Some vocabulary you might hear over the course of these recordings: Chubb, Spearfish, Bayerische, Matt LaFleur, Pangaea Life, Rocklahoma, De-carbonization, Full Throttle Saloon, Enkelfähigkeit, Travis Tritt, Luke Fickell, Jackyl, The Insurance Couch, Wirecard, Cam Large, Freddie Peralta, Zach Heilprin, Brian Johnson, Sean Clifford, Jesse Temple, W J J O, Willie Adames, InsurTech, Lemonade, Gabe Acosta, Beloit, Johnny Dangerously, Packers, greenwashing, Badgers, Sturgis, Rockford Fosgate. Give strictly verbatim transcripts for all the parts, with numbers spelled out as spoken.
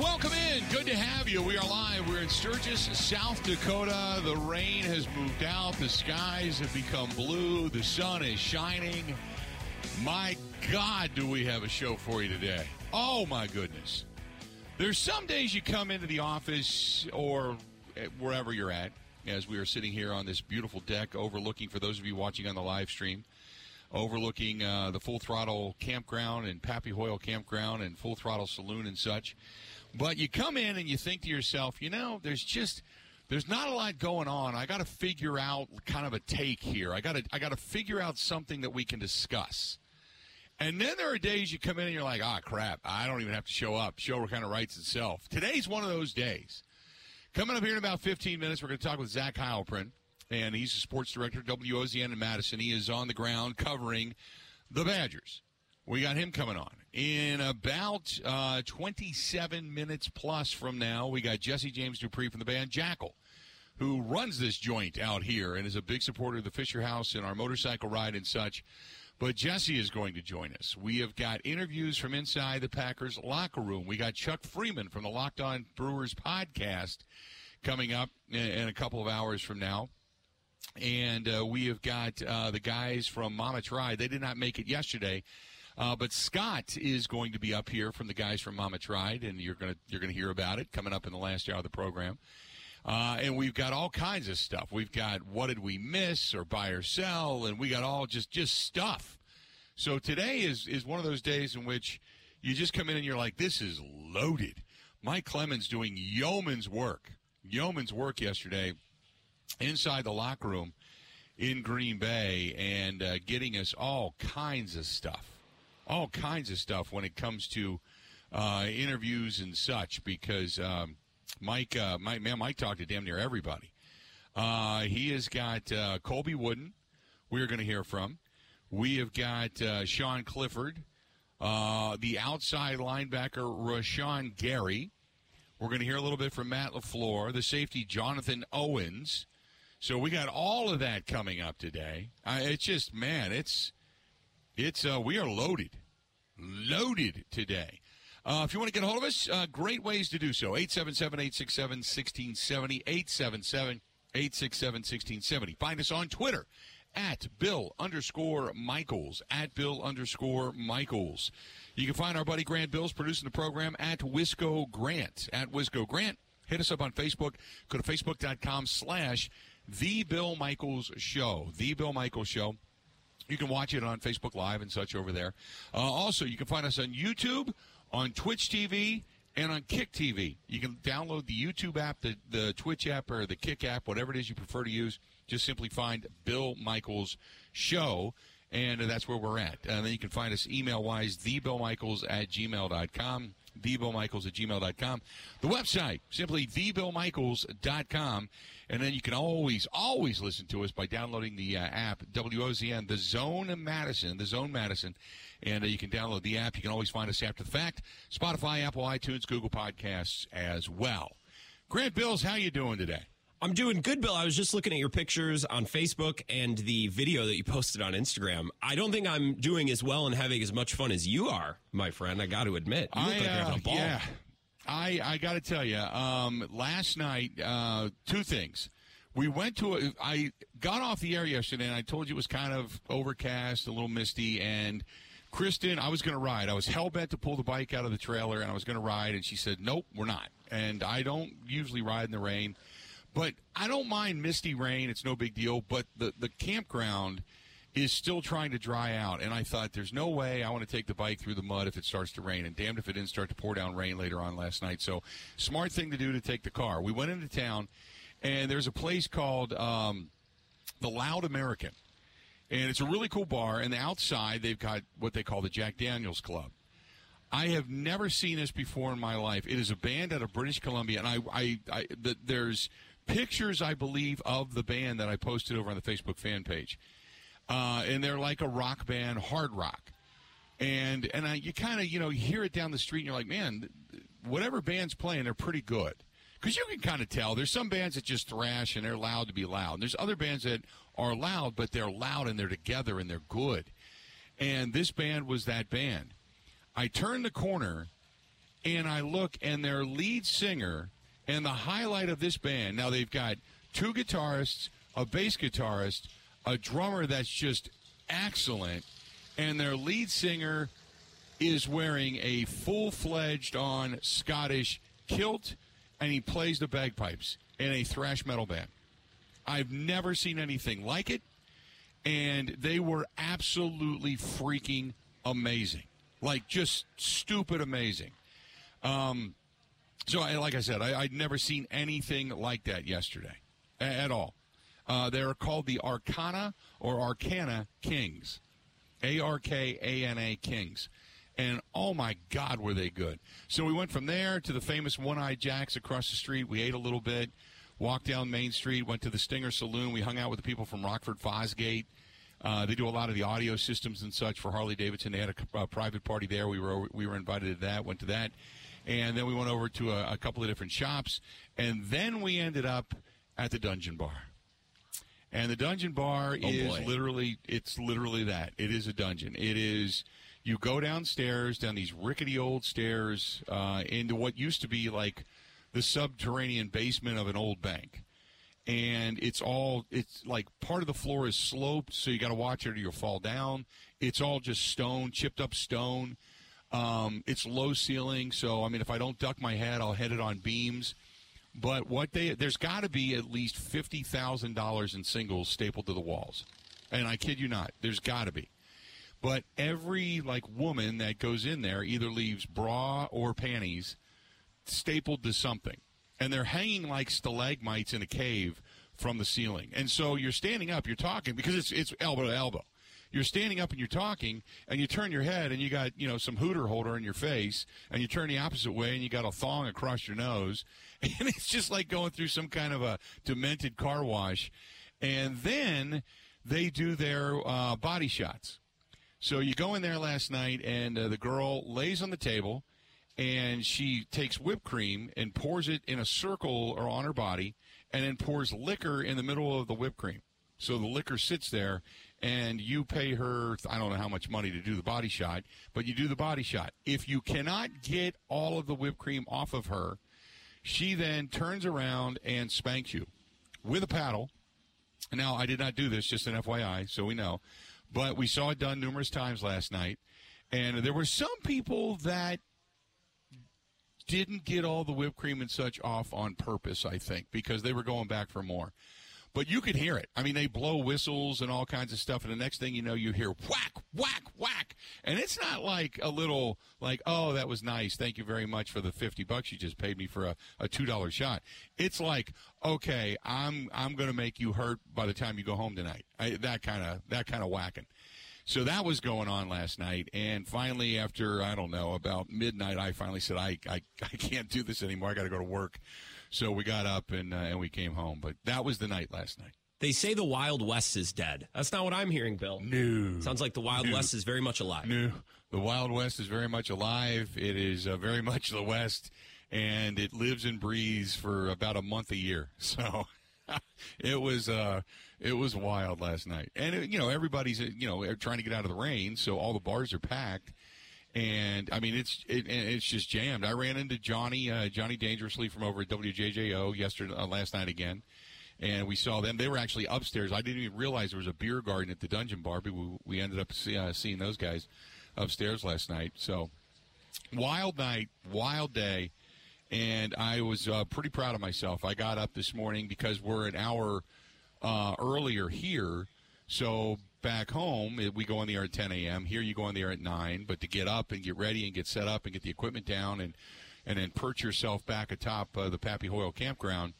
Welcome in. Good to have you. We are live. We're in Sturgis, South Dakota. The rain has moved out. The skies have become blue. The sun is shining. My God, do we have a show for you today. Oh, my goodness. There's some days you come into the office or wherever you're at, as we are sitting here on this beautiful deck overlooking, for those of you watching on the live stream, overlooking uh, the Full Throttle Campground and Pappy Hoyle Campground and Full Throttle Saloon and such. But you come in and you think to yourself, you know, there's just there's not a lot going on. I got to figure out kind of a take here. I got to I got to figure out something that we can discuss. And then there are days you come in and you're like, ah, crap, I don't even have to show up. Show kind of writes itself. Today's one of those days. Coming up here in about fifteen minutes, we're going to talk with Zach Heilprin. And he's the sports director at W O Z N in Madison. He is on the ground covering the Badgers. We got him coming on. In about uh, twenty-seven minutes plus from now, we got Jesse James Dupree from the band Jackyl, who runs this joint out here and is a big supporter of the Fisher House and our motorcycle ride and such. But Jesse is going to join us. We have got interviews from inside the Packers locker room. We got Chuck Freeman from the Locked On Brewers podcast coming up in, in a couple of hours from now. And uh, we have got uh, the guys from Mama Tried. They did not make it yesterday, uh, but Scott is going to be up here from the guys from Mama Tried, and you're gonna you're gonna hear about it coming up in the last hour of the program. Uh, and we've got all kinds of stuff. We've got what did we miss or buy or sell, and we got all just just stuff. So today is is one of those days in which you just come in and you're like, this is loaded. Mike Clemens doing yeoman's work, yeoman's work yesterday inside the locker room in Green Bay, and uh, getting us all kinds of stuff, all kinds of stuff when it comes to uh, interviews and such, because um, Mike, uh, Mike, man, Mike talked to damn near everybody. Uh, he has got uh, Colby Wooden, we're going to hear from. We have got uh, Sean Clifford, uh, the outside linebacker Rashawn Gary. We're going to hear a little bit from Matt LaFleur, the safety Jonathan Owens. So we got all of that coming up today. I, it's just, man, it's, it's uh, we are loaded, loaded today. Uh, if you want to get a hold of us, uh, great ways to do so. eight seven seven, eight six seven, one six seven zero, eight seven seven, eight six seven, one six seven zero. Find us on Twitter at Bill underscore Michaels, at Bill underscore Michaels. You can find our buddy Grant Bills producing the program at Wisco Grant, at Wisco Grant. Hit us up on Facebook. Go to facebook.com slash The Bill Michaels Show. The Bill Michaels Show. You can watch it on Facebook Live and such over there. Uh, also, you can find us on YouTube, on Twitch T V, and on Kick T V. You can download the YouTube app, the, the Twitch app, or the Kick app, whatever it is you prefer to use. Just simply find Bill Michaels Show, and that's where we're at. And then you can find us email-wise, thebillmichaels at gmail dot com. thebillmichaels at gmail dot com. The website, simply the bill michaels dot com. And then you can always, always listen to us by downloading the uh, app, W O Z N, the Zone Madison, the Zone Madison. And uh, you can download the app. You can always find us after the fact. Spotify, Apple, iTunes, Google Podcasts as well. Grant Bills, how you doing today? I'm doing good, Bill. I was just looking at your pictures on Facebook and the video that you posted on Instagram. I don't think I'm doing as well and having as much fun as you are, my friend. I got to admit. You look I, like you're having a ball. Yeah. I, I got to tell you, um, last night, uh, two things. We went to a, I got off the air yesterday, and I told you it was kind of overcast, a little misty, and Kristen, I was going to ride. I was hell-bent to pull the bike out of the trailer, and I was going to ride, and she said, nope, we're not. And I don't usually ride in the rain. But I don't mind misty rain. It's no big deal. But the, the campground is still trying to dry out. And I thought, there's no way I want to take the bike through the mud if it starts to rain. And damned if it didn't start to pour down rain later on last night. So smart thing to do to take the car. We went into town, and there's a place called um, The Loud American. And it's a really cool bar. And outside, they've got what they call the Jack Daniels Club. I have never seen this before in my life. It is a band out of British Columbia. And I, I, I the, there's... pictures, I believe, of the band that I posted over on the Facebook fan page. Uh, and they're like a rock band, hard rock. And and I, you kind of, you know, you hear it down the street and you're like, man, whatever band's playing, they're pretty good. Because you can kind of tell. There's some bands that just thrash and they're loud to be loud. And there's other bands that are loud, but they're loud and they're together and they're good. And this band was that band. I turned the corner and I look, and their lead singer and the highlight of this band, now they've got two guitarists, a bass guitarist, a drummer that's just excellent, and their lead singer is wearing a full-fledged on Scottish kilt, and he plays the bagpipes in a thrash metal band. I've never seen anything like it, and they were absolutely freaking amazing. Like, just stupid amazing. Um, so, I, like I said, I, I'd never seen anything like that yesterday a- at all. Uh, they're called the Arkana or Arkana Kings, A R K A N A Kings. And, oh, my God, were they good. So we went from there to the famous One-Eyed Jack's across the street. We ate a little bit, walked down Main Street, went to the Stinger Saloon. We hung out with the people from Rockford Fosgate. Uh, they do a lot of the audio systems and such for Harley-Davidson. They had a, a private party there. We were we were invited to that, went to that. And then we went over to a, a couple of different shops. And then we ended up at the Dungeon Bar. And the Dungeon Bar oh is boy. literally, it's literally that. It is a dungeon. It is, you go downstairs, down these rickety old stairs, uh, into what used to be like the subterranean basement of an old bank. And it's all, it's like part of the floor is sloped, so you got to watch it or you'll fall down. It's all just stone, chipped up stone. Um, it's low ceiling, so, I mean, if I don't duck my head, I'll head it on beams. But what they there's got to be at least fifty thousand dollars in singles stapled to the walls. And I kid you not, there's got to be. But every, like, woman that goes in there either leaves bra or panties stapled to something. And they're hanging like stalagmites in a cave from the ceiling. And so you're standing up, you're talking, because it's it's elbow to elbow. You're standing up and you're talking, and you turn your head, and you got, you know, some hooter holder in your face, and you turn the opposite way, and you got a thong across your nose. And it's just like going through some kind of a demented car wash. And then they do their uh, body shots. So you go in there last night, and uh, the girl lays on the table, and she takes whipped cream and pours it in a circle or on her body and then pours liquor in the middle of the whipped cream. So the liquor sits there, and you pay her, I don't know how much money to do the body shot, but you do the body shot. If you cannot get all of the whipped cream off of her, she then turns around and spanks you with a paddle. Now, I did not do this, just an F Y I, so we know. But we saw it done numerous times last night, and there were some people that didn't get all the whipped cream and such off on purpose, I think, because they were going back for more. But you could hear it. I mean, they blow whistles and all kinds of stuff, and the next thing you know, you hear whack, whack, whack. And it's not like a little, like, oh, that was nice. Thank you very much for the fifty bucks you just paid me for a, a two dollar shot. It's like, okay, I'm I'm going to make you hurt by the time you go home tonight. I, that kind of that kind of whacking. So that was going on last night, and finally after, I don't know, about midnight, I finally said, I I, I can't do this anymore. I got to go to work. So we got up, and uh, and we came home. But that was the night last night. They say the Wild West is dead. That's not what I'm hearing, Bill. No. Sounds like the Wild no. West is very much alive. No. The Wild West is very much alive. It is uh, very much the West, and it lives and breathes for about a month a year. So it was uh, it was wild last night. And, it, you know, everybody's, you know, trying to get out of the rain, so all the bars are packed. And, I mean, it's it, it's just jammed. I ran into Johnny uh, Johnny Dangerously from over at W J J O yesterday, uh, last night again, and we saw them. They were actually upstairs. I didn't even realize there was a beer garden at the Dungeon Bar, but we, we ended up see, uh, seeing those guys upstairs last night. So, wild night, wild day, and I was uh, pretty proud of myself. I got up this morning because we're an hour uh, earlier here, so back home, we go on the air at ten a.m. Here you go on the air at nine, but to get up and get ready and get set up and get the equipment down and, and then perch yourself back atop uh, the Pappy Hoyle Campground,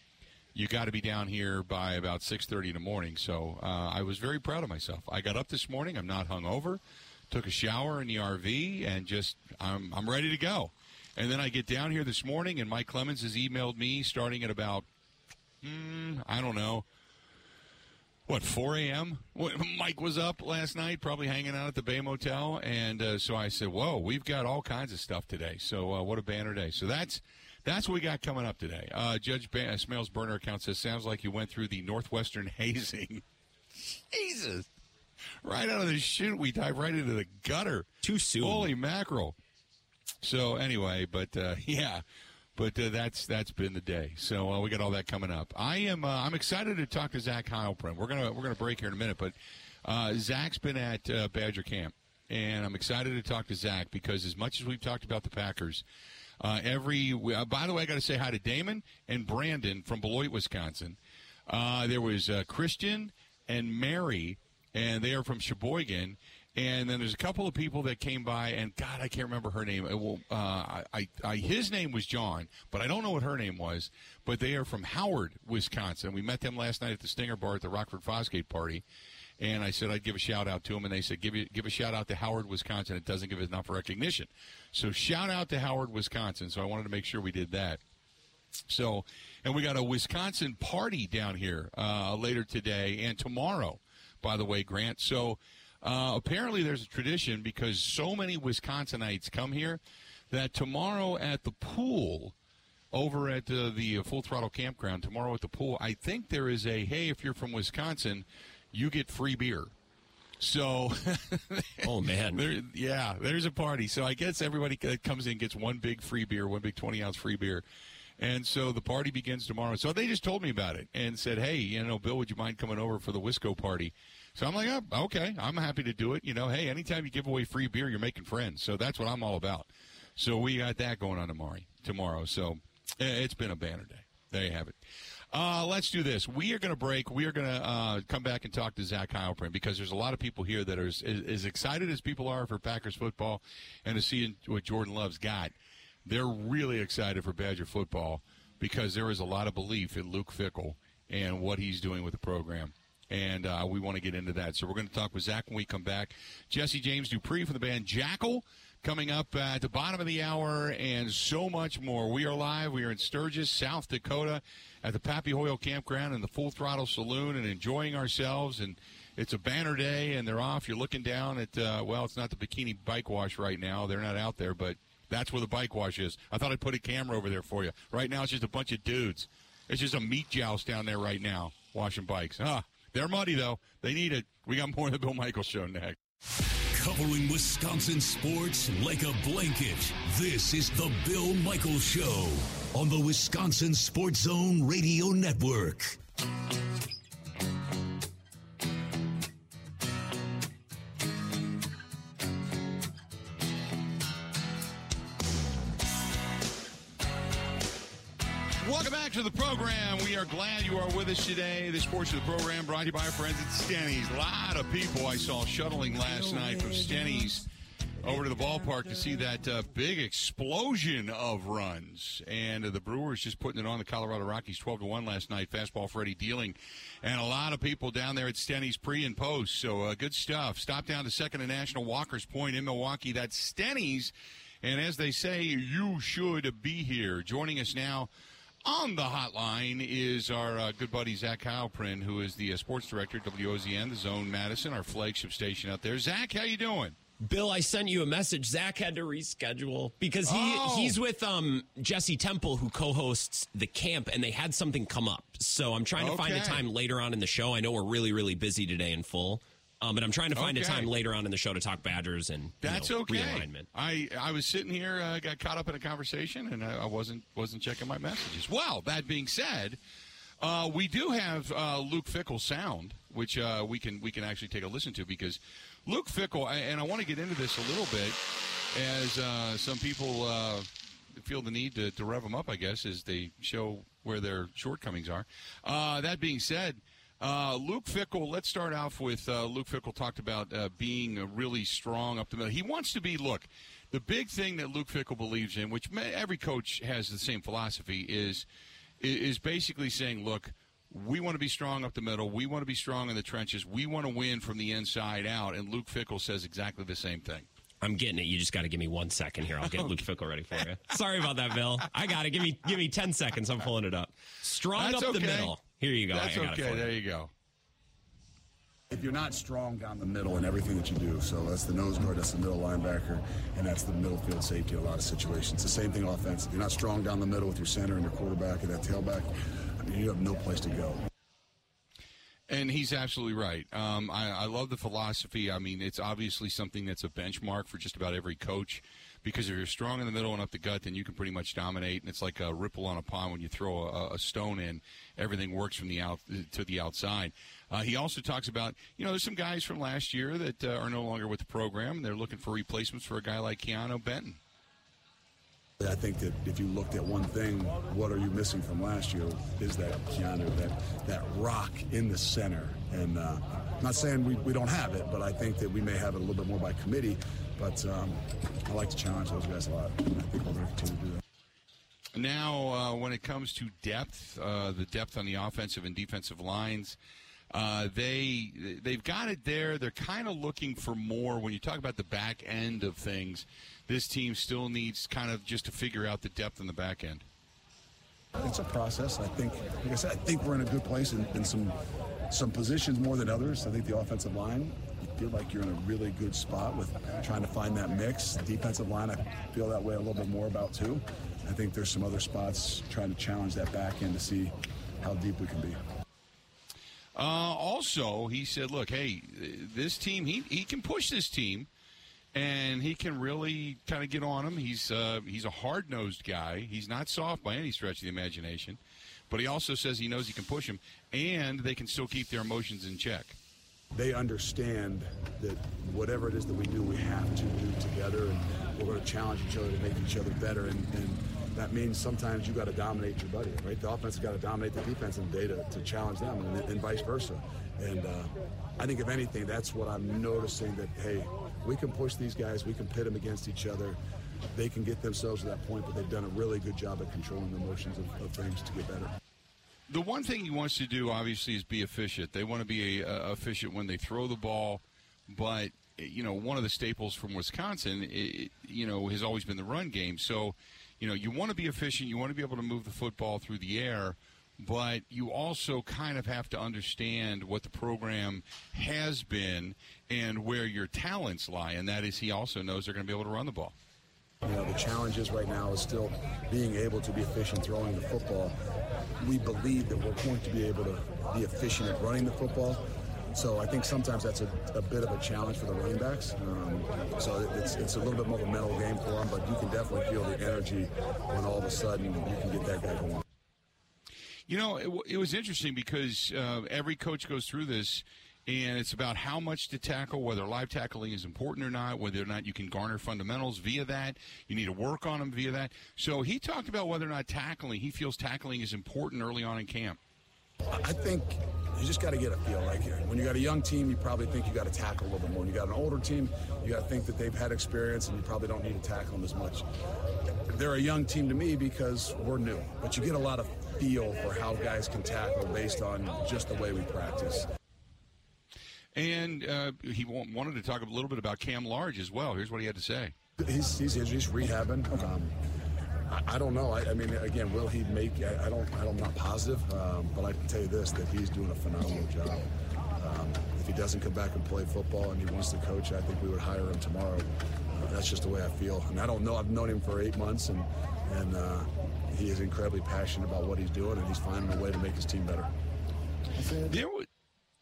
you got to be down here by about six thirty in the morning. So uh, I was very proud of myself. I got up this morning. I'm not hungover. Took a shower in the R V and just I'm I'm ready to go. And then I get down here this morning, and Mike Clemens has emailed me starting at about, mm, I don't know, What, four a.m.? Mike was up last night, probably hanging out at the Bay Motel, and uh, so I said, whoa, we've got all kinds of stuff today, so uh, what a banner day. So that's that's what we got coming up today. Uh, Judge Ban- Smale's burner account says, sounds like you went through the Northwestern hazing. Jesus. Right out of the chute, we dive right into the gutter. Too soon. Holy mackerel. So anyway, but uh, yeah, but uh, that's that's been the day. So uh, we got all that coming up. I am uh, I'm excited to talk to Zach Heilprin. We're gonna we're gonna break here in a minute, but uh, Zach's been at uh, Badger Camp, and I'm excited to talk to Zach because as much as we've talked about the Packers. Uh, every uh, by the way, I got to say hi to Damon and Brandon from Beloit, Wisconsin. Uh, there was uh, Christian and Mary, and they are from Sheboygan. And then there's a couple of people that came by, and God, I can't remember her name. Will, uh, I, I, his name was John, but I don't know what her name was. But they are from Howard, Wisconsin. We met them last night at the Stinger Bar at the Rockford Fosgate party. And I said I'd give a shout-out to them, and they said, give you, give a shout-out to Howard, Wisconsin. It doesn't give enough recognition. So shout-out to Howard, Wisconsin. So I wanted to make sure we did that. So, and we got a Wisconsin party down here uh, later today and tomorrow, by the way, Grant. So uh, apparently there's a tradition because so many Wisconsinites come here that tomorrow at the pool over at uh, the Full Throttle Campground, tomorrow at the pool, I think there is a, hey, if you're from Wisconsin, you get free beer. So, oh, man. There, yeah, there's a party. So I guess everybody that comes in gets one big free beer, one big twenty-ounce free beer. And so the party begins tomorrow. So they just told me about it and said, hey, you know, Bill, would you mind coming over for the Wisco party? So I'm like, oh, okay, I'm happy to do it. You know, hey, anytime you give away free beer, you're making friends. So that's what I'm all about. So we got that going on tomorrow. tomorrow. So it's been a banner day. There you have it. Uh, let's do this. We are going to break. We are going to uh, come back and talk to Zach Heilprin because there's a lot of people here that are as, as excited as people are for Packers football and to see what Jordan Love's got. They're really excited for Badger football because there is a lot of belief in Luke Fickell and what he's doing with the program. And uh, we want to get into that. So we're going to talk with Zach when we come back. Jesse James Dupree from the band Jackyl coming up at the bottom of the hour and so much more. We are live. We are in Sturgis, South Dakota at the Pappy Hoyle Campground and the Full Throttle Saloon and enjoying ourselves. And it's a banner day, and they're off. You're looking down at, uh, well, it's not the Bikini Bike Wash right now. They're not out there, but that's where the bike wash is. I thought I'd put a camera over there for you. Right now it's just a bunch of dudes. It's just a meat joust down there right now washing bikes. Huh. They're muddy, though. They need it. We got more of the Bill Michaels Show next. Covering Wisconsin sports like a blanket, this is the Bill Michaels Show on the Wisconsin Sports Zone Radio Network. Welcome back to the program. We are glad you are with us today. This portion of the program brought to you by our friends at Stenny's. A lot of people I saw shuttling last night from Stenny's over to the ballpark to see that uh, big explosion of runs. And uh, the Brewers just putting it on the Colorado Rockies twelve to one last night. Fastball Freddie dealing. And a lot of people down there at Stenny's pre and post. So uh, good stuff. Stop down to second and National Walker's Point in Milwaukee. That's Stenny's. And as they say, you should be here. Joining us now on the hotline is our uh, good buddy Zach Heilprin, who is the uh, sports director at W O Z N, the Zone Madison, our flagship station out there. Zach, how you doing? Bill, I sent you a message. Zach had to reschedule because he oh. he's with um, Jesse Temple, who co-hosts the camp, and they had something come up. So I'm trying to okay. find a time later on in the show. I know we're really, really busy today and full. Um, but I'm trying to find okay. a time later on in the show to talk Badgers and that's you know, okay. realignment. I, I was sitting here, uh, got caught up in a conversation, and I, I wasn't wasn't checking my messages. Well, that being said, uh, we do have uh, Luke Fickell sound, which uh, we can we can actually take a listen to because Luke Fickell, and I want to get into this a little bit as uh, some people uh, feel the need to, to rev them up, I guess, as they show where their shortcomings are. Uh, that being said. Uh, Luke Fickell, let's start off with uh, Luke Fickell talked about uh, being really strong up the middle. He wants to be, look, the big thing that Luke Fickell believes in, which may, every coach has the same philosophy, is is basically saying, look, we want to be strong up the middle. We want to be strong in the trenches. We want to win from the inside out. And Luke Fickell says exactly the same thing. I'm getting it. You just got to give me one second here. I'll get Luke Fickell ready for you. Sorry about that, Bill. I got it. Give me give me ten seconds. I'm pulling it up. Strong That's up the okay. middle. Here you go. That's I okay. There you go. If you're not strong down the middle in everything that you do, so that's the nose guard, that's the middle linebacker, and that's the middle field safety in a lot of situations. The same thing offense. If you're not strong down the middle with your center and your quarterback and that tailback, I mean, you have no place to go. And he's absolutely right. Um, I, I love the philosophy. I mean, it's obviously something that's a benchmark for just about every coach, because if you're strong in the middle and up the gut, then you can pretty much dominate. And it's like a ripple on a pond when you throw a, a stone in. Everything works from the out to the outside. Uh, he also talks about, you know, there's some guys from last year that uh, are no longer with the program, and they're looking for replacements for a guy like Keanu Benton. I think that if you looked at one thing, what are you missing from last year is that Keanu, that that rock in the center. And uh, I'm not saying we, we don't have it, but I think that we may have it a little bit more by committee. But um, I like to challenge those guys a lot. And I think we're going to continue to do that. Now, uh, when it comes to depth, uh, the depth on the offensive and defensive lines, uh, they, they've got it there. They're kind of looking for more. When you talk about the back end of things, this team still needs kind of just to figure out the depth in the back end. It's a process. I think, like I said, I think we're in a good place in, in some some positions more than others. I think the offensive line, you feel like you're in a really good spot with trying to find that mix. The defensive line, I feel that way a little bit more about too. I think there's some other spots trying to challenge that back end to see how deep we can be. Uh, also, he said, look, hey, this team, he, he can push this team. And he can really kind of get on him. He's uh, he's a hard-nosed guy. He's not soft by any stretch of the imagination. But he also says he knows he can push him, and they can still keep their emotions in check. They understand that whatever it is that we do, we have to do together. And we're going to challenge each other to make each other better. And, and that means sometimes you got to dominate your buddy, right? The offense got to dominate the defense and data to, to challenge them, and, and vice versa. And uh, I think, if anything, that's what I'm noticing, that, hey, we can push these guys. We can pit them against each other. They can get themselves to that point, but they've done a really good job at controlling the emotions of, of things to get better. The one thing he wants to do, obviously, is be efficient. They want to be a, a efficient when they throw the ball. But, you know, one of the staples from Wisconsin, it, you know, has always been the run game. So, you know, you want to be efficient. You want to be able to move the football through the air. But you also kind of have to understand what the program has been and where your talents lie, and that is he also knows they're going to be able to run the ball. You know, the challenge is right now is still being able to be efficient throwing the football. We believe that we're going to be able to be efficient at running the football. So I think sometimes that's a, a bit of a challenge for the running backs. Um, so it's, it's a little bit more of a mental game for them, but you can definitely feel the energy when all of a sudden you can get that guy going. You know, it, it was interesting because uh, every coach goes through this, and it's about how much to tackle, whether live tackling is important or not, whether or not you can garner fundamentals via that. You need to work on them via that. So he talked about whether or not tackling, he feels tackling is important early on in camp. I think you just got to get a feel like here. When you got a young team, you probably think you got to tackle a little bit more. When you got an older team, you got to think that they've had experience and you probably don't need to tackle them as much. They're a young team to me because we're new, but you get a lot of feel for how guys can tackle based on just the way we practice. And uh, he wanted to talk a little bit about Cam Large as well. Here's what he had to say. He's, he's injured. He's rehabbing. Um, I, I don't know. I, I mean, again, will he make – I don't, I don't, I'm not positive, um, but I can tell you this, that he's doing a phenomenal job. Um, if he doesn't come back and play football and he wants to coach, I think we would hire him tomorrow. Uh, that's just the way I feel. And I don't know. I've known him for eight months, and, and uh, he is incredibly passionate about what he's doing, and he's finding a way to make his team better. There was –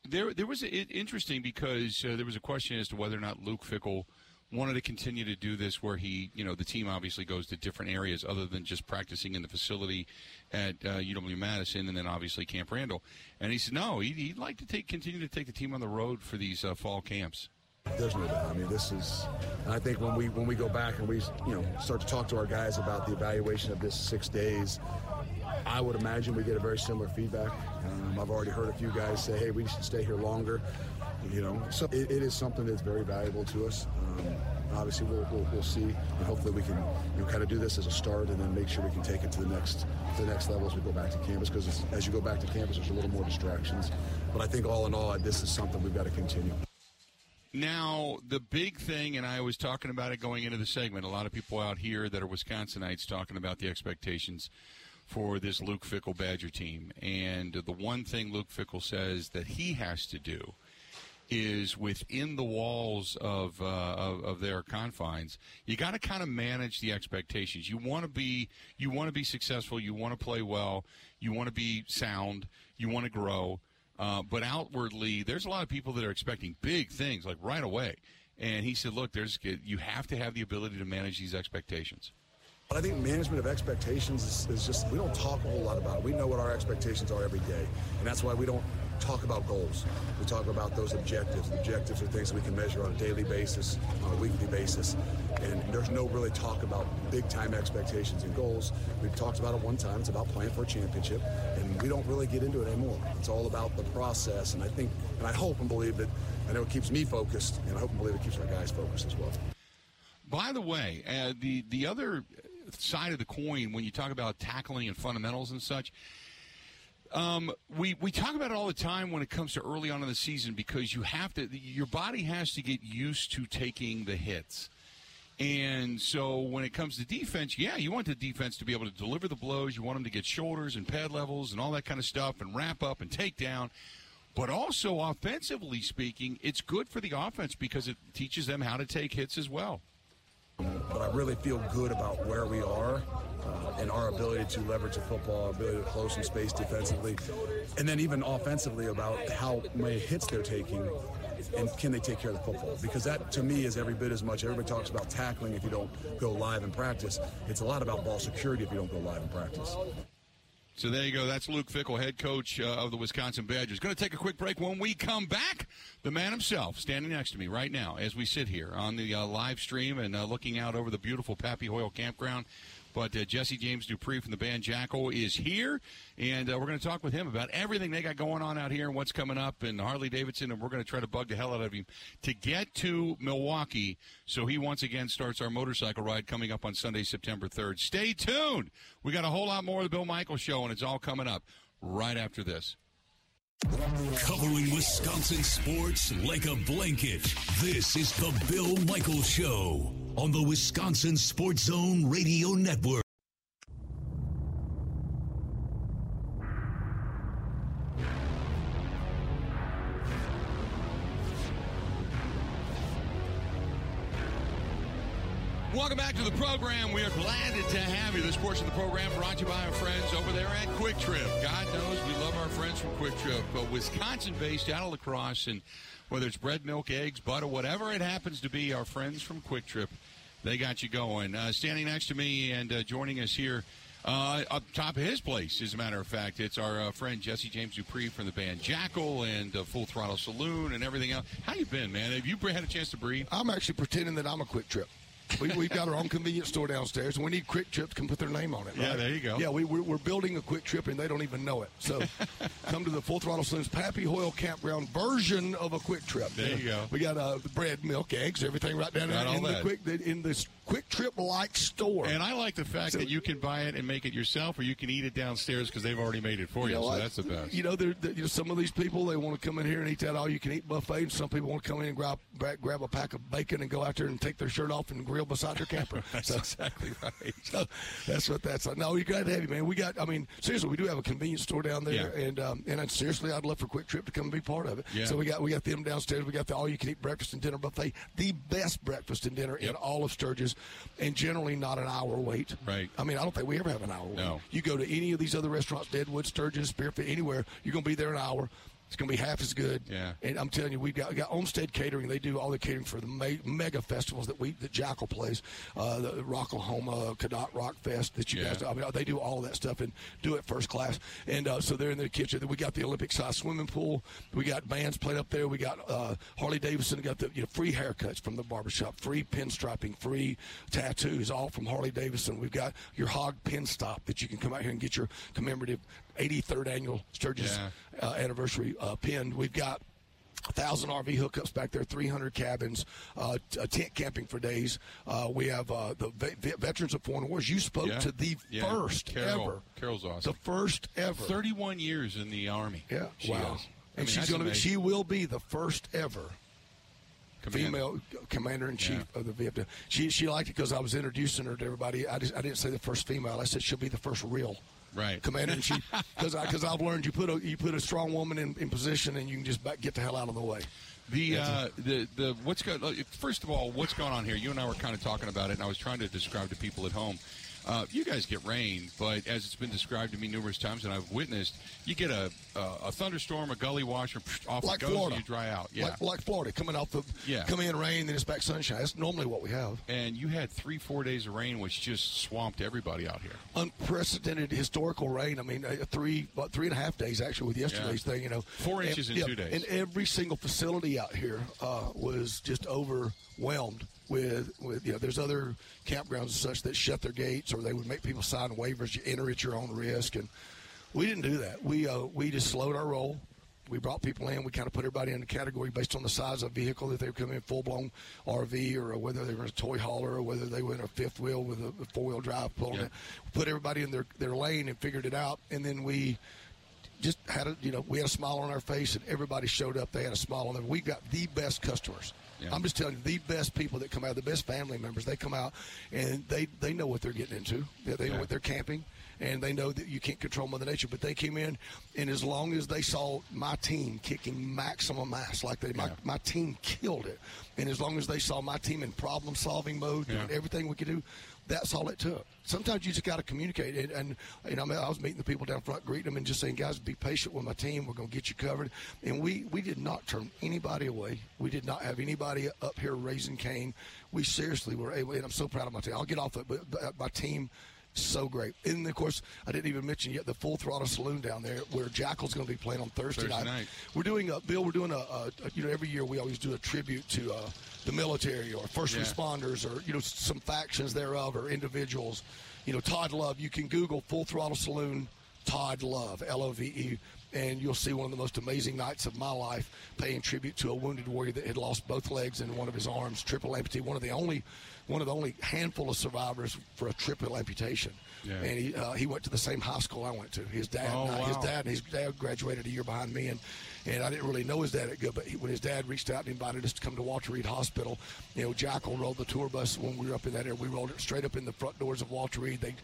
There, there was a, it, interesting because uh, there was a question as to whether or not Luke Fickell wanted to continue to do this, where he, you know, the team obviously goes to different areas other than just practicing in the facility at uh, U W Madison and then obviously Camp Randall. And he said, no, he'd, he'd like to take continue to take the team on the road for these uh, fall camps. There's no doubt. I mean, this is, and I think when we when we go back and we, you know, start to talk to our guys about the evaluation of this six days, I would imagine we get a very similar feedback. Um, I've already heard a few guys say, hey, we should stay here longer. You know, so it, it is something that's very valuable to us. Um, obviously, we'll, we'll we'll see, and hopefully we can, you know, kind of do this as a start, and then make sure we can take it to the next to the next level as we go back to campus. Because as you go back to campus, there's a little more distractions. But I think all in all, this is something we've got to continue. Now, the big thing, and I was talking about it going into the segment, a lot of people out here that are Wisconsinites talking about the expectations for this Luke Fickell Badger team. And the one thing Luke Fickell says that he has to do is within the walls of uh, of, of their confines, you got to kind of manage the expectations. You want to be you want to be successful. You want to play well. You want to be sound. You want to grow. Uh, but outwardly, there's a lot of people that are expecting big things, like right away. And he said, look, there's you have to have the ability to manage these expectations. But I think management of expectations is, is just, we don't talk a whole lot about it. We know what our expectations are every day. And that's why we don't talk about goals. We talk about those objectives. Objectives are things we can measure on a daily basis, on a weekly basis. And there's no really talk about big-time expectations and goals. We've talked about it one time. It's about playing for a championship. And we don't really get into it anymore. It's all about the process. And I think, and I hope and believe that, I know it keeps me focused, and I hope and believe it keeps my guys focused as well. By the way, uh, the, the other side of the coin, when you talk about tackling and fundamentals and such, um, we, we talk about it all the time when it comes to early on in the season, because you have to, your body has to get used to taking the hits. And so when it comes to defense, yeah, you want the defense to be able to deliver the blows. You want them to get shoulders and pad levels and all that kind of stuff and wrap up and take down. But also offensively speaking, it's good for the offense because it teaches them how to take hits as well. But I really feel good about where we are uh, and our ability to leverage the football, ability to close some space defensively, and then even offensively about how many hits they're taking and can they take care of the football. Because that, to me, is every bit as much. Everybody talks about tackling if you don't go live in practice. It's a lot about ball security if you don't go live in practice. So there you go. That's Luke Fickell, head coach uh, of the Wisconsin Badgers. Going to take a quick break. When we come back, the man himself standing next to me right now as we sit here on the uh, live stream and uh, looking out over the beautiful Pappy Hoyle Campground. But uh, Jesse James Dupree from the band Jackyl is here, and uh, we're going to talk with him about everything they got going on out here and what's coming up and Harley-Davidson, and we're going to try to bug the hell out of him to get to Milwaukee. So he once again starts our motorcycle ride coming up on Sunday, September third. Stay tuned. We got a whole lot more of the Bill Michaels Show, and it's all coming up right after this. Covering Wisconsin sports like a blanket, this is the Bill Michaels Show on the Wisconsin Sports Zone Radio Network. Welcome back to the program. We are glad to have you. This portion of the program brought to you by our friends over there at Quick Trip. God knows we love our friends from Quick Trip, but Wisconsin-based out of La Crosse, and whether it's bread, milk, eggs, butter, whatever it happens to be, our friends from Quick Trip, they got you going. Uh, standing next to me and uh, joining us here uh, up top of his place, as a matter of fact, it's our uh, friend Jesse James Dupree from the band Jackyl and uh, Full Throttle Saloon and everything else. How you been, man? Have you had a chance to breathe? I'm actually pretending that I'm a Quick Trip. we, we've got our own convenience store downstairs, and we need Quick Trip to come put their name on it. Right? Yeah, there you go. Yeah, we, we're, we're building a Quick Trip, and they don't even know it. So come to the Full Throttle Saloon's Pappy Hoyle Campground version of a Quick Trip. There you, you know, go. We got uh, bread, milk, eggs, everything right down there in, the quick, the, in this Quick Trip-like store. And I like the fact so, that you can buy it and make it yourself, or you can eat it downstairs because they've already made it for you, you know, so I, that's the best. You know, they're, they're, you know, some of these people, they want to come in here and eat that all-you-can-eat buffet, and some people want to come in and grab, grab a pack of bacon and go out there and take their shirt off and grill beside your camper. That's so, exactly right. So that's what that's like. No, you're glad to have you, man. We got, I mean, seriously, we do have a convenience store down there, yeah. and um, and I, seriously, I'd love for Quick Trip to come and be part of it. Yeah. So we got we got them downstairs. We got the all-you-can-eat breakfast and dinner buffet, the best breakfast and dinner yep. in all of Sturgis, and generally not an hour wait. Right. I mean, I don't think we ever have an hour wait. No. You go to any of these other restaurants, Deadwood, Sturgis, Spearfish, anywhere, you're going to be there an hour. It's going to be half as good. Yeah. And I'm telling you, we've got, got Olmsted Catering. They do all the catering for the ma- mega festivals that we that Jackyl plays, uh, the Rocklahoma, Cadott Rock Fest that you yeah. guys do. I mean, they do all of that stuff and do it first class. And uh, so they're in their kitchen. We got the Olympic-sized swimming pool. We got bands playing up there. We got uh, Harley-Davidson. Got the you know, free haircuts from the barbershop, free pinstriping, free tattoos, all from Harley-Davidson. We've got your hog pin stop that you can come out here and get your commemorative eighty-third annual Sturgis yeah. uh, anniversary uh, pin. We've got one thousand R V hookups back there, three hundred cabins, uh, t- tent camping for days. Uh, we have uh, the ve- ve- Veterans of Foreign Wars. You spoke yeah. to the yeah. first Carol. ever. Carol's awesome. The first ever. thirty-one years in the Army. Yeah, she wow. Is. And I mean, she's gonna be, she will be the first ever Commander. Female commander-in-chief yeah. of the V F W. She she liked it because I was introducing her to everybody. I, just, I didn't say the first female. I said she'll be the first real right. commander-in-chief because because I've learned you put a you put a strong woman in, in position and you can just back, get the hell out of the way. The uh, the the what's go, first of all, what's going on here? You and I were kind of talking about it, and I was trying to describe to people at home Uh, you guys get rain, but as it's been described to me numerous times and I've witnessed, you get a uh, a thunderstorm, a gully wash, or psh, off like it goes Florida. And you dry out. Yeah. Like, like Florida, coming out the yeah. coming in rain, then it's back sunshine. That's normally what we have. And you had three, four days of rain, which just swamped everybody out here. Unprecedented historical rain. I mean, uh, three, about three and a half days actually with yesterday's yeah. thing. You know, four inches and, in yeah, two days. And every single facility out here uh, was just overwhelmed. With, with you know, there's other campgrounds and such that shut their gates, or they would make people sign waivers. You enter at your own risk, and we didn't do that. We uh, we just slowed our roll. We brought people in. We kind of put everybody in a category based on the size of the vehicle that they were coming in, full-blown R V, or whether they were in a toy hauler, or whether they were in a fifth wheel with a four-wheel drive. Yeah. Put everybody in their, their lane and figured it out, and then we just had a, you know, we had a smile on our face, and everybody showed up. They had a smile on them. We got the best customers. Yeah. I'm just telling you, the best people that come out, the best family members, they come out and they, they know what they're getting into. They, they yeah. know what they're camping, and they know that you can't control Mother Nature. But they came in, and as long as they saw my team kicking maximum ass, like they, yeah. my, my team killed it, and as long as they saw my team in problem-solving mode, yeah. doing everything we could do, that's all it took. Sometimes you just got to communicate. And, and you know, I was meeting the people down front, greeting them, and just saying, guys, be patient with my team. We're going to get you covered. And we, we did not turn anybody away. We did not have anybody up here raising Cain. We seriously were able, and I'm so proud of my team. I'll get off it, but my team, so great. And, of course, I didn't even mention yet the Full Throttle Saloon down there where Jackyl's going to be playing on Thursday, Thursday night. night. We're doing, a, Bill, we're doing a, a, you know, every year we always do a tribute to uh, the military or first yeah. responders or, you know, some factions thereof or individuals. You know, Todd Love, you can Google Full Throttle Saloon, Todd Love, L O V E, and you'll see one of the most amazing nights of my life paying tribute to a wounded warrior that had lost both legs and one of his arms, triple amputee, one of the only one of the only handful of survivors for a triple amputation. Yeah. And he uh, he went to the same high school I went to. His dad, oh, and I, wow. his dad, his dad graduated a year behind me, and, and I didn't really know his dad that good. But he, when his dad reached out and invited us to come to Walter Reed Hospital, you know, Jackyl rolled the tour bus when we were up in that area. We rolled it straight up in the front doors of Walter Reed. They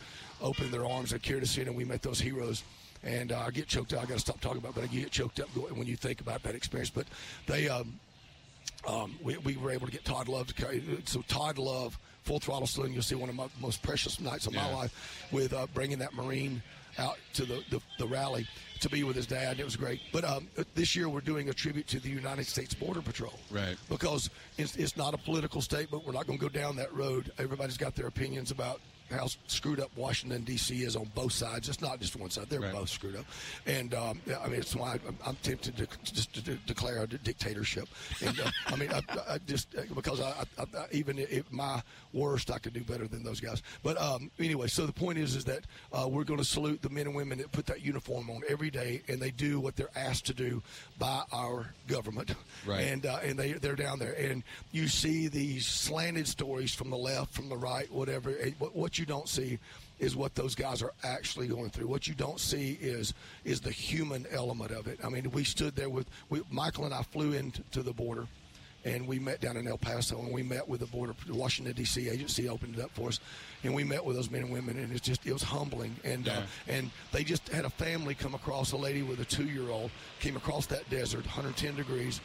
opened their arms, they carried us in, and we met those heroes. And uh, I get choked up. I got to stop talking about, but I get choked up when you think about that experience. But they, um, um, we, we were able to get Todd Love. To, so Todd Love, Full Throttle Saloon. You'll see one of my most precious nights of yeah. my life with uh, bringing that Marine out to the, the, the rally to be with his dad. It was great. But um, this year we're doing a tribute to the United States Border Patrol. Right. Because it's, it's not a political statement. We're not going to go down that road. Everybody's got their opinions about how screwed up Washington, D C is on both sides. It's not just one side. They're right. both screwed up. And, um, I mean, it's why I'm, I'm tempted to just to de- declare a dictatorship. And, uh, I mean, I, I just because I, I, I even at my worst, I could do better than those guys. But um, anyway, so the point is is that uh, we're going to salute the men and women that put that uniform on every day, and they do what they're asked to do by our government. Right. And, uh, and they, they're down there. And you see these slanted stories from the left, from the right, whatever. What, what you don't see is what those guys are actually going through. What you don't see is is the human element of it. I mean, we stood there with we, Michael and I flew into to the border, and we met down in El Paso, and we met with the border Washington D C agency opened it up for us, and we met with those men and women, and it's just it was humbling. And yeah. uh, and they just had a family come across. A lady with a two-year-old came across that desert, one hundred ten degrees.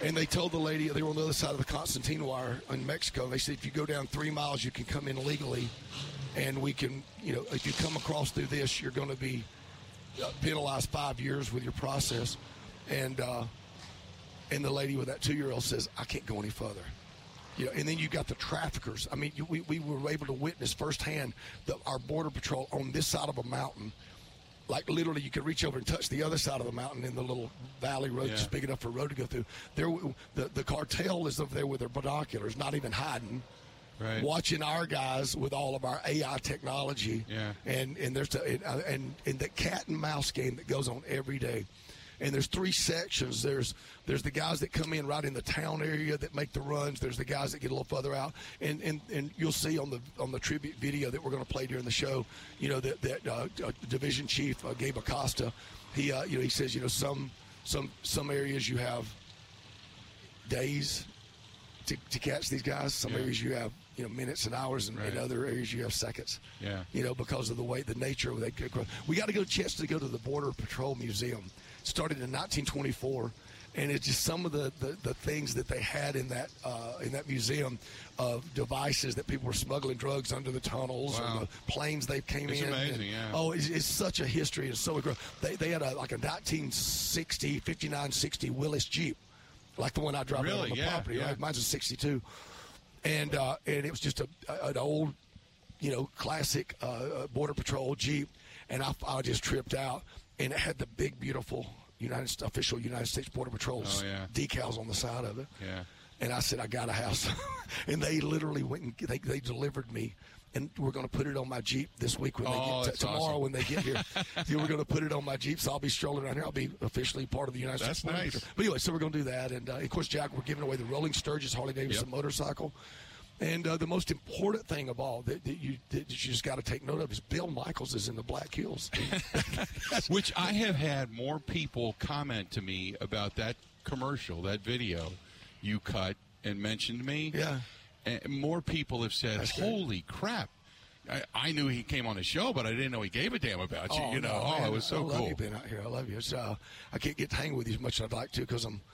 And they told the lady, they were on the other side of the Constantine wire in Mexico, they said, if you go down three miles, you can come in legally, and we can, you know, if you come across through this, you're going to be penalized five years with your process. And uh, and the lady with that two-year-old says, I can't go any further. You know, and then you got the traffickers. I mean, you, we, we were able to witness firsthand the, our Border Patrol on this side of a mountain. Like, literally, you could reach over and touch the other side of the mountain in the little valley road, yeah. just big enough for a road to go through. There, the, the cartel is over there with their binoculars, not even hiding, right. watching our guys with all of our A I technology. Yeah. And, and, there's the, and, and, and the cat-and-mouse game that goes on every day. And there's three sections. There's there's the guys that come in right in the town area that make the runs. There's the guys that get a little further out. And and, and you'll see on the on the tribute video that we're going to play during the show, you know, that, that uh, division chief, uh, Gabe Acosta, he uh, you know he says, you know, some some some areas you have days to, to catch these guys. Some yeah. areas you have, you know, minutes and hours, and right. in other areas you have seconds. Yeah. You know, because of the way, the nature of that. We got to go a chance to go to the Border Patrol Museum. Started in nineteen twenty-four, and it's just some of the, the, the things that they had in that uh, in that museum of devices that people were smuggling drugs under the tunnels wow. or the planes they came it's in. It's amazing, and, yeah. Oh, it's, it's such a history. It's so incredible. They, they had a, like a nineteen sixty, fifty-nine sixty Willis Jeep, like the one I drive really? on the yeah, property. Yeah. Right? Mine's a sixty-two. And uh, and it was just a, an old, you know, classic uh, Border Patrol Jeep. And I, I just tripped out. And it had the big, beautiful United official United States Border Patrol oh, yeah. decals on the side of it. Yeah. And I said, I got a house. And they literally went and they, they delivered me. And we're going to put it on my Jeep this week. When oh, they get t- Tomorrow awesome. when they get here. Yeah, we're going to put it on my Jeep, so I'll be strolling around here. I'll be officially part of the United That's States Border nice. Patrol. But anyway, so we're going to do that. And, uh, of course, Jack, we're giving away the rolling Sturgis Harley-Davidson yep. motorcycle. And uh, the most important thing of all that, that you that you just got to take note of is Bill Michaels is in the Black Hills. Which I have had more people comment to me about that commercial, that video you cut and mentioned me. Yeah. And more people have said, That's holy good. crap. I, I knew he came on the show, but I didn't know he gave a damn about you. Oh, you know, no, oh, man, it was so cool. I love cool. you being out here. I love you. It's, uh, I can't get to hang with you as much as I'd like to because I'm –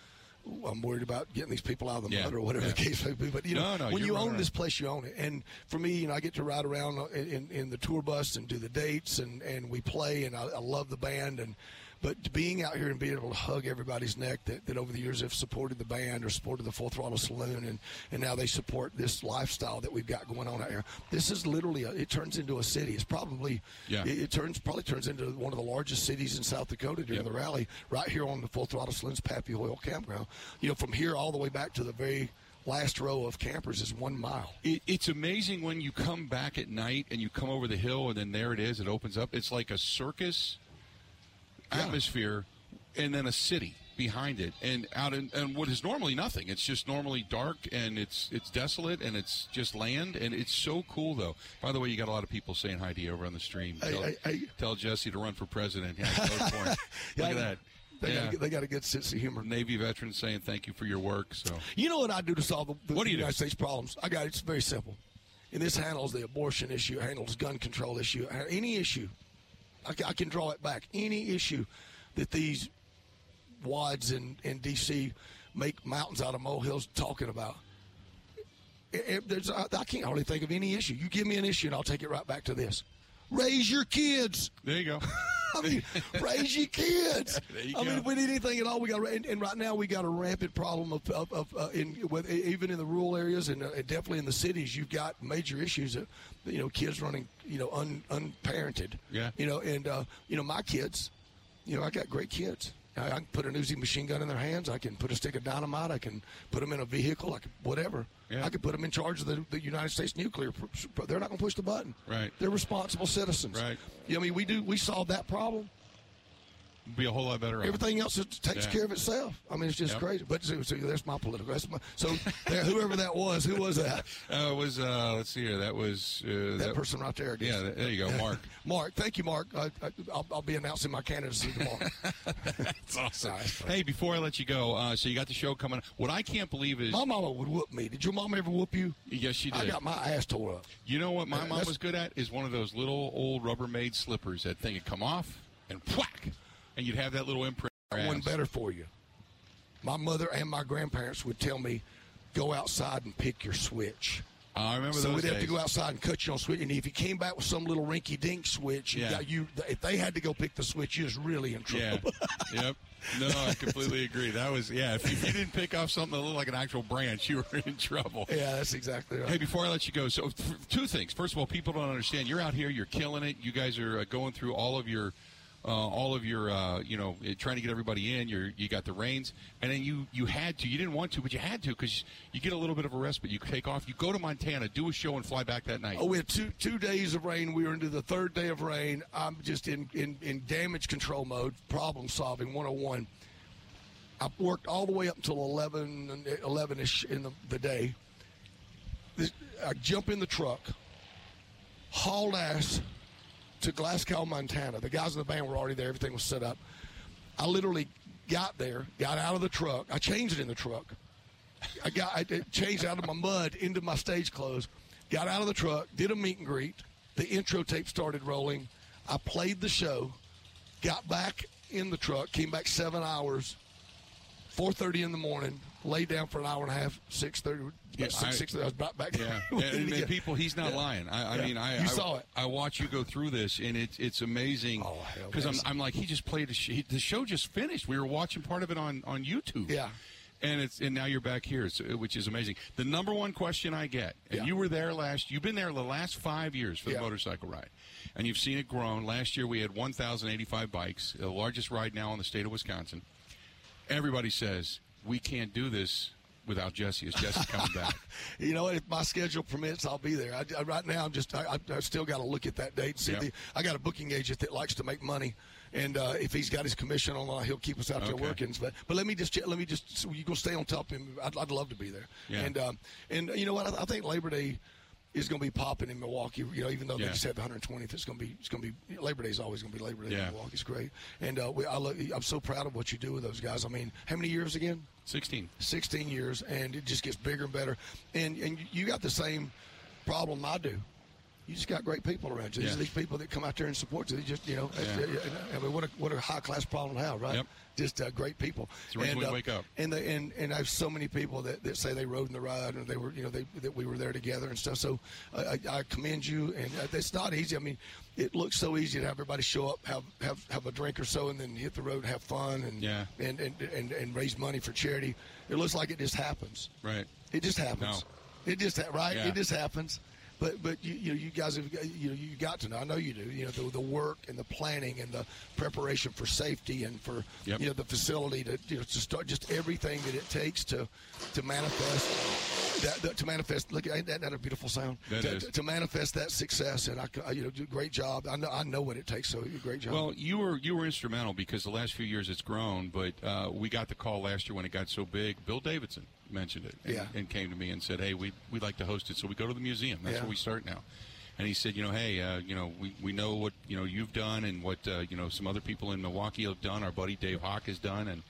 I'm worried about getting these people out of the yeah, mud or whatever yeah. the case may be. But, you know, no, no, when you own around. this place, you own it. And for me, you know, I get to ride around in, in, in the tour bus and do the dates, and, and we play, and I, I love the band. And But being out here and being able to hug everybody's neck that, that over the years have supported the band or supported the Full Throttle Saloon, and, and now they support this lifestyle that we've got going on out here. This is literally, a, it turns into a city. It's probably, yeah. it, it turns probably turns into one of the largest cities in South Dakota during yep. the rally, right here on the Full Throttle Saloon's Pappy Hoyle Campground. You know, from here all the way back to the very last row of campers is one mile. It, it's amazing when you come back at night and you come over the hill and then there it is, it opens up. It's like a circus yeah. atmosphere and then a city behind it, and out in and what is normally nothing. It's just normally dark and it's it's desolate and it's just land, and it's so cool though. By the way, you got a lot of people saying hi to you over on the stream. Hey, tell, hey, hey. tell Jesse to run for president. Yeah, vote for him. Look yeah, at that. They, yeah. got a, they got a good sense of humor. Navy veterans saying thank you for your work. So you know what I do to solve the, the what do you United do? States problems? I got it. It's very simple. And this handles the abortion issue, handles gun control issue, any issue. I, I can draw it back. Any issue that these wads in, in D C make mountains out of molehills talking about. It, it, there's, I, I can't hardly think of any issue. You give me an issue, and I'll take it right back to this. Raise your kids. There you go. I mean, raise your kids. You I go. mean, if we need anything at all, we got. And, and right now, we got a rampant problem of, of, of uh, in with, even in the rural areas, and uh, definitely in the cities, you've got major issues of, you know, kids running, you know, un, unparented. Yeah. You know, and uh, you know, my kids, you know, I got great kids. I, I can put an Uzi machine gun in their hands. I can put a stick of dynamite. I can put them in a vehicle. I can whatever. Yeah. I can put them in charge of the, the United States nuclear. They're not going to push the button. Right. They're responsible citizens. Right. You know, I mean, we do. We solve that problem. Be a whole lot better. Everything else takes yeah. care of itself. I mean, it's just yep. crazy. But so, so that's my political. That's my, so there, whoever that was, who was that? Uh, it was. Uh, let's see here. That was uh, that, that person right there. Yeah. There you go, Mark. Mark, thank you, Mark. I, I, I'll, I'll be announcing my candidacy tomorrow. That's awesome. Right. Hey, before I let you go, uh, so you got the show coming. What I can't believe is my mama would whoop me. Did your mama ever whoop you? Yes, she did. I got my ass tore up. You know what my uh, mom was good at is one of those little old Rubbermaid slippers. That thing would come off and whack. And you'd have that little imprint. That one better for you. My mother and my grandparents would tell me, go outside and pick your switch. I remember so those days. So we'd have to go outside and cut you on switch. And if you came back with some little rinky-dink switch, yeah. you, if they had to go pick the switch, you was really in trouble. Yeah. Yep. No, I completely agree. That was, yeah, if you, if you didn't pick off something that looked like an actual branch, you were in trouble. Yeah, that's exactly right. Hey, before I let you go, so th- two things. First of all, people don't understand. You're out here. You're killing it. You guys are uh, going through all of your – Uh, all of your, uh, you know, trying to get everybody in. You're, you got the reins, and then you, you had to. You didn't want to, but you had to because you get a little bit of a respite. You take off. You go to Montana, do a show, and fly back that night. Oh, we had two two days of rain. We were into the third day of rain. I'm just in, in, in damage control mode, problem solving one oh one. I worked all the way up until eleven, eleven-ish in the, the day. This, I jump in the truck, hauled ass to Glasgow, Montana. The guys in the band were already there. Everything was set up. I literally got there, got out of the truck. I changed it in the truck. I got I changed out of my mud into my stage clothes, got out of the truck, did a meet and greet. The intro tape started rolling. I played the show, got back in the truck, came back seven hours, four thirty in the morning, lay down for an hour and a half, six thirty. Yeah, six thirty, I was back back yeah. there. And, and people, he's not yeah. lying. I, I yeah. mean, I you I, saw it. I watch you go through this, and it's it's amazing. Oh, hell, because I'm, I'm like, he just played a sh- the show just finished. We were watching part of it on, on YouTube. Yeah. And it's and now you're back here, so, which is amazing. The number one question I get, and yeah. you were there last, you've been there the last five years for the yeah. motorcycle ride, and you've seen it grow. Last year we had one thousand eighty-five bikes, the largest ride now in the state of Wisconsin. Everybody says, we can't do this without Jesse. Is Jesse coming back? You know, if my schedule permits, I'll be there. I, I, right now, I'm just, I, I, I still got to look at that date. See yep. the, I got a booking agent that likes to make money. And uh, if he's got his commission on, uh, he'll keep us out okay. there working. But but let me just let me just so you go stay on top of him. I'd, I'd love to be there. Yeah. And um, and you know what? I, I think Labor Day is going to be popping in Milwaukee. You know, even though yeah. they just had the one hundred twentieth, it's going to be it's going to be Labor Day is always going to be Labor Day yeah. in Milwaukee. It's great. And uh, we, I love, I'm so proud of what you do with those guys. I mean, how many years again? sixteen. sixteen years, and it just gets bigger and better. And and you got the same problem I do. You just got great people around you. These yeah. are these people that come out there and support you. They just, you know, yeah. I mean, what a, what a high-class problem to have, right? Yep. Just uh, great people. It's the reason we uh, wake up. And, they, and and I have so many people that, that say they rode in the ride and they were, you know, they that we were there together and stuff. So uh, I, I commend you. And it's not easy. I mean, it looks so easy to have everybody show up, have have, have a drink or so, and then hit the road, have fun, and, yeah. and, and, and, and raise money for charity. It looks like it just happens. Right. It just happens. No. It just right. Yeah. It just happens. But but you you, know, you guys have you know, you got to know I know you do you know the, the work and the planning and the preparation for safety and for yep. you know the facility to you know, to start just everything that it takes to to manifest that, that to manifest look ain't that, that a beautiful sound that to, is. to manifest that success and I you know do a great job I know I know what it takes so great job. Well, you were you were instrumental because the last few years it's grown, but uh, we got the call last year when it got so big. Bill Davidson mentioned it and, yeah. and came to me and said, hey, we, we'd like to host it, so we go to the museum. That's yeah. where we start now. And he said, you know, hey, uh, you know, we, we know what, you know, you've done and what, uh, you know, some other people in Milwaukee have done. Our buddy Dave Hawk has done. And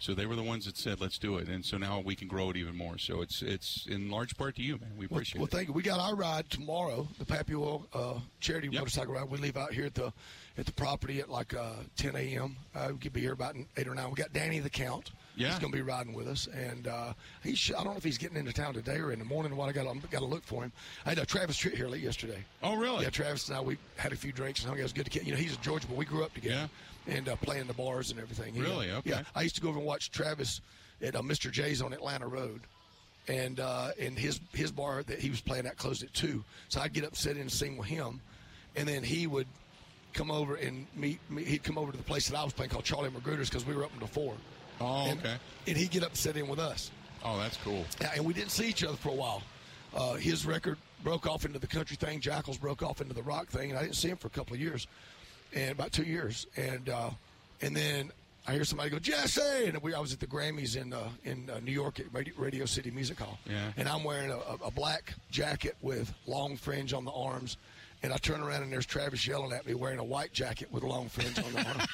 so they were the ones that said, let's do it. And so now we can grow it even more. So it's it's in large part to you, man. We appreciate well, it. Well, thank you. We got our ride tomorrow, the Pappy Hoyle uh, charity yep. motorcycle ride. We leave out here at the at the property at like uh, ten a.m. Uh, we could be here about eight or nine. We got Danny the Count. Yeah. He's going to be riding with us, and uh, he sh- I don't know if he's getting into town today or in the morning. What I got, got to look for him. I had uh, Travis Tritt here late yesterday. Oh, really? Yeah, Travis and I, we had a few drinks and hung out. It was good to get. You know, he's a Georgia, but we grew up together yeah. and uh, playing the bars and everything. Really? Know? Okay. Yeah, I used to go over and watch Travis at uh, Mister J's on Atlanta Road. And uh, and his his bar that he was playing at closed at two. So I'd get up, sit in, and sing with him, and then he would come over and meet me. He'd come over to the place that I was playing called Charlie Magruder's because we were up until four. Oh, and, okay. And he'd get up and sit in with us. Oh, that's cool. And we didn't see each other for a while. Uh, his record broke off into the country thing. Jackyl's broke off into the rock thing. And I didn't see him for a couple of years, and about two years. And uh, and then I hear somebody go, Jesse! And we, I was at the Grammys in uh, in uh, New York at Radio, Radio City Music Hall. Yeah. And I'm wearing a, a black jacket with long fringe on the arms. And I turn around, and there's Travis yelling at me wearing a white jacket with long fringe on the arm.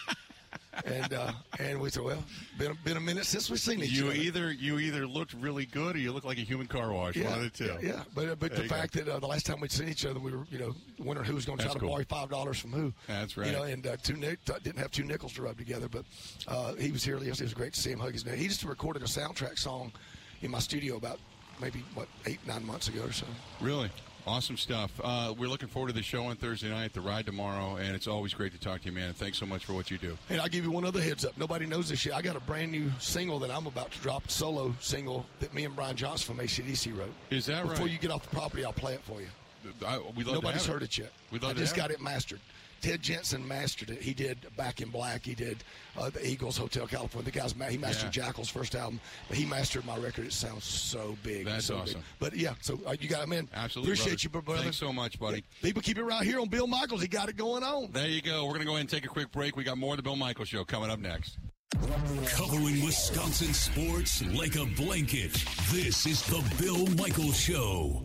And uh, and we said, well, been a, been a minute since we've seen each you other. Either, you either looked really good or you looked like a human car wash. Yeah, one of the two. Yeah, yeah. But, uh, but the fact go. that uh, the last time we'd seen each other, we were, you know, wondering who was going to try cool. to borrow five dollars from who. That's right. You know, and uh, two nick- didn't have two nickels to rub together, but uh, he was here yesterday. It was great to see him hug his neck. He just recorded a soundtrack song in my studio about maybe, what, eight, nine months ago or so. Really? Awesome stuff. Uh, we're looking forward to the show on Thursday night, the ride tomorrow, and it's always great to talk to you, man. Thanks so much for what you do. And I'll give you one other heads up. Nobody knows this yet. I got a brand-new single that I'm about to drop, solo single, that me and Brian Johnson from A C D C wrote. Is that Before right? Before you get off the property, I'll play it for you. I, we'd love Nobody's to heard it, it yet. We'd love I to just got it. it mastered. Ted Jensen mastered it. He did Back in Black. He did uh, the Eagles, Hotel California. The guy's ma- he mastered yeah. Jackal's first album. But he mastered my record. It sounds so big. That's so awesome. Big. But yeah, so uh, you got him in. Absolutely, appreciate brother. you, brother. Thanks so much, buddy. Yeah. People keep it right here on Bill Michaels. He got it going on. There you go. We're gonna go ahead and take a quick break. We got more of the Bill Michaels Show coming up next. Covering Wisconsin sports like a blanket. This is the Bill Michaels Show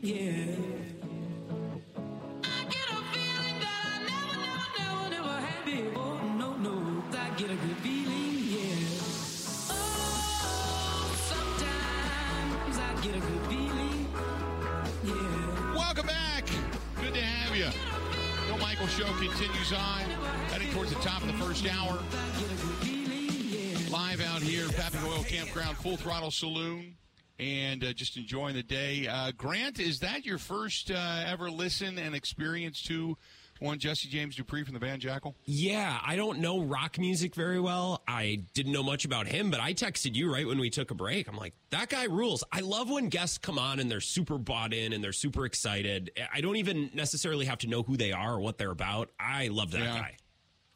yeah. Philadelphia. Bill Michaels Show continues on, heading towards the top of the first hour. Live out here, Pappy Hoyle Campground, Full Throttle Saloon, and uh, just enjoying the day. Uh, Grant, is that your first uh, ever listen and experience to one Jesse James Dupree from the band Jackyl? Yeah, I don't know rock music very well. I didn't know much about him, but I texted you right when we took a break. I'm like, that guy rules. I love when guests come on and they're super bought in and they're super excited. I don't even necessarily have to know who they are or what they're about. I love that yeah. guy.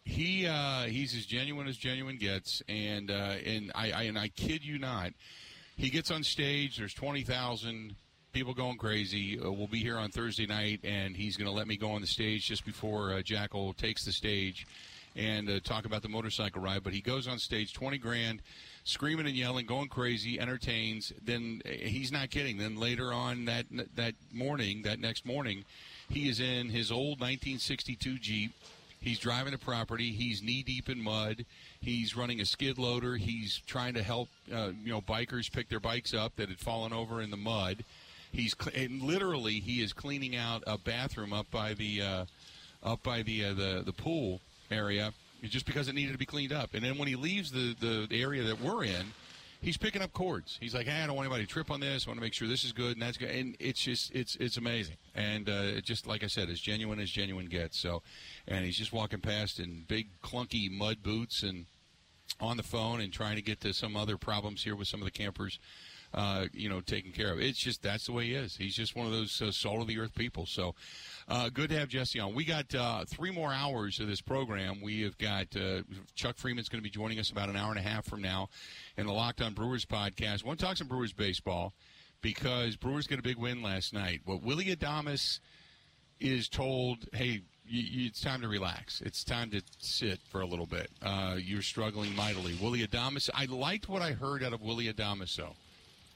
He uh, he's as genuine as genuine gets, and uh, and I, I and I kid you not, he gets on stage. There's twenty thousand. People going crazy. Uh, we'll be here on Thursday night, and he's going to let me go on the stage just before uh, Jackyl takes the stage and uh, talk about the motorcycle ride. But he goes on stage, twenty grand, screaming and yelling, going crazy, entertains. Then uh, he's not kidding. Then later on that that morning, that next morning, he is in his old nineteen sixty-two Jeep. He's driving the property. He's knee-deep in mud. He's running a skid loader. He's trying to help uh, you know bikers pick their bikes up that had fallen over in the mud. He's and literally he is cleaning out a bathroom up by the uh, up by the, uh, the the pool area just because it needed to be cleaned up. And then when he leaves the, the area that we're in, he's picking up cords. He's like, hey, I don't want anybody to trip on this. I want to make sure this is good and that's good. And it's just it's it's amazing. And uh, just like I said, as genuine as genuine gets. So, and he's just walking past in big clunky mud boots and on the phone and trying to get to some other problems here with some of the campers. Uh, you know, taken care of. It's just that's the way he is. He's just one of those uh, soul of the earth people. So uh, good to have Jesse on. We got uh, three more hours of this program. We have got uh, Chuck Freeman's going to be joining us about an hour and a half from now in the Locked On Brewers podcast. I want to talk some Brewers baseball because Brewers got a big win last night. What Willie Adames is told, hey, you, you, it's time to relax. It's time to sit for a little bit. Uh, you're struggling mightily. Willie Adames, I liked what I heard out of Willie Adames, though.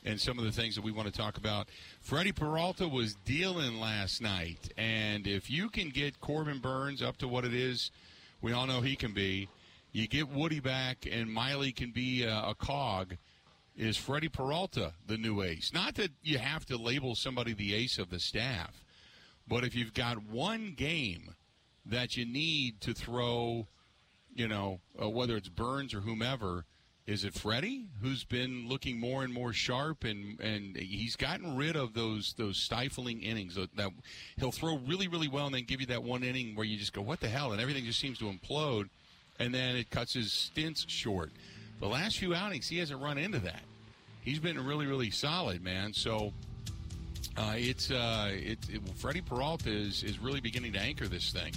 And some of the things that we want to talk about. Freddie Peralta was dealing last night. And if you can get Corbin Burns up to what it is, we all know he can be. You get Woody back and Miley can be a, a cog. Is Freddie Peralta the new ace? Not that you have to label somebody the ace of the staff. But if you've got one game that you need to throw, you know, uh, whether it's Burns or whomever, is it Freddie, who's been looking more and more sharp, and, and he's gotten rid of those those stifling innings. That he'll throw really, really well and then give you that one inning where you just go, what the hell, and everything just seems to implode, and then it cuts his stints short. The last few outings, he hasn't run into that. He's been really, really solid, man. So uh, it's uh, it, it, Freddie Peralta is, is really beginning to anchor this thing.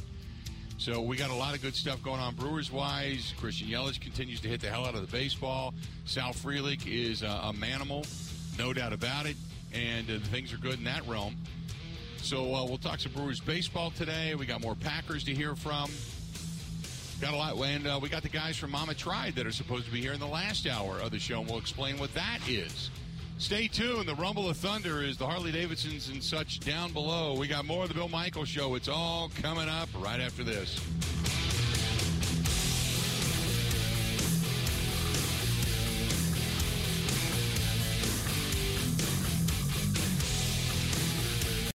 So we got a lot of good stuff going on Brewers-wise. Christian Yelich continues to hit the hell out of the baseball. Sal Frelick is a, a manimal, no doubt about it, and uh, things are good in that realm. So uh, we'll talk some Brewers baseball today. We got more Packers to hear from. Got a lot, and uh, we got the guys from Mama Tried that are supposed to be here in the last hour of the show, and we'll explain what that is. Stay tuned. The rumble of thunder is the Harley-Davidsons and such down below. We got more of the Bill Michaels Show. It's all coming up right after this.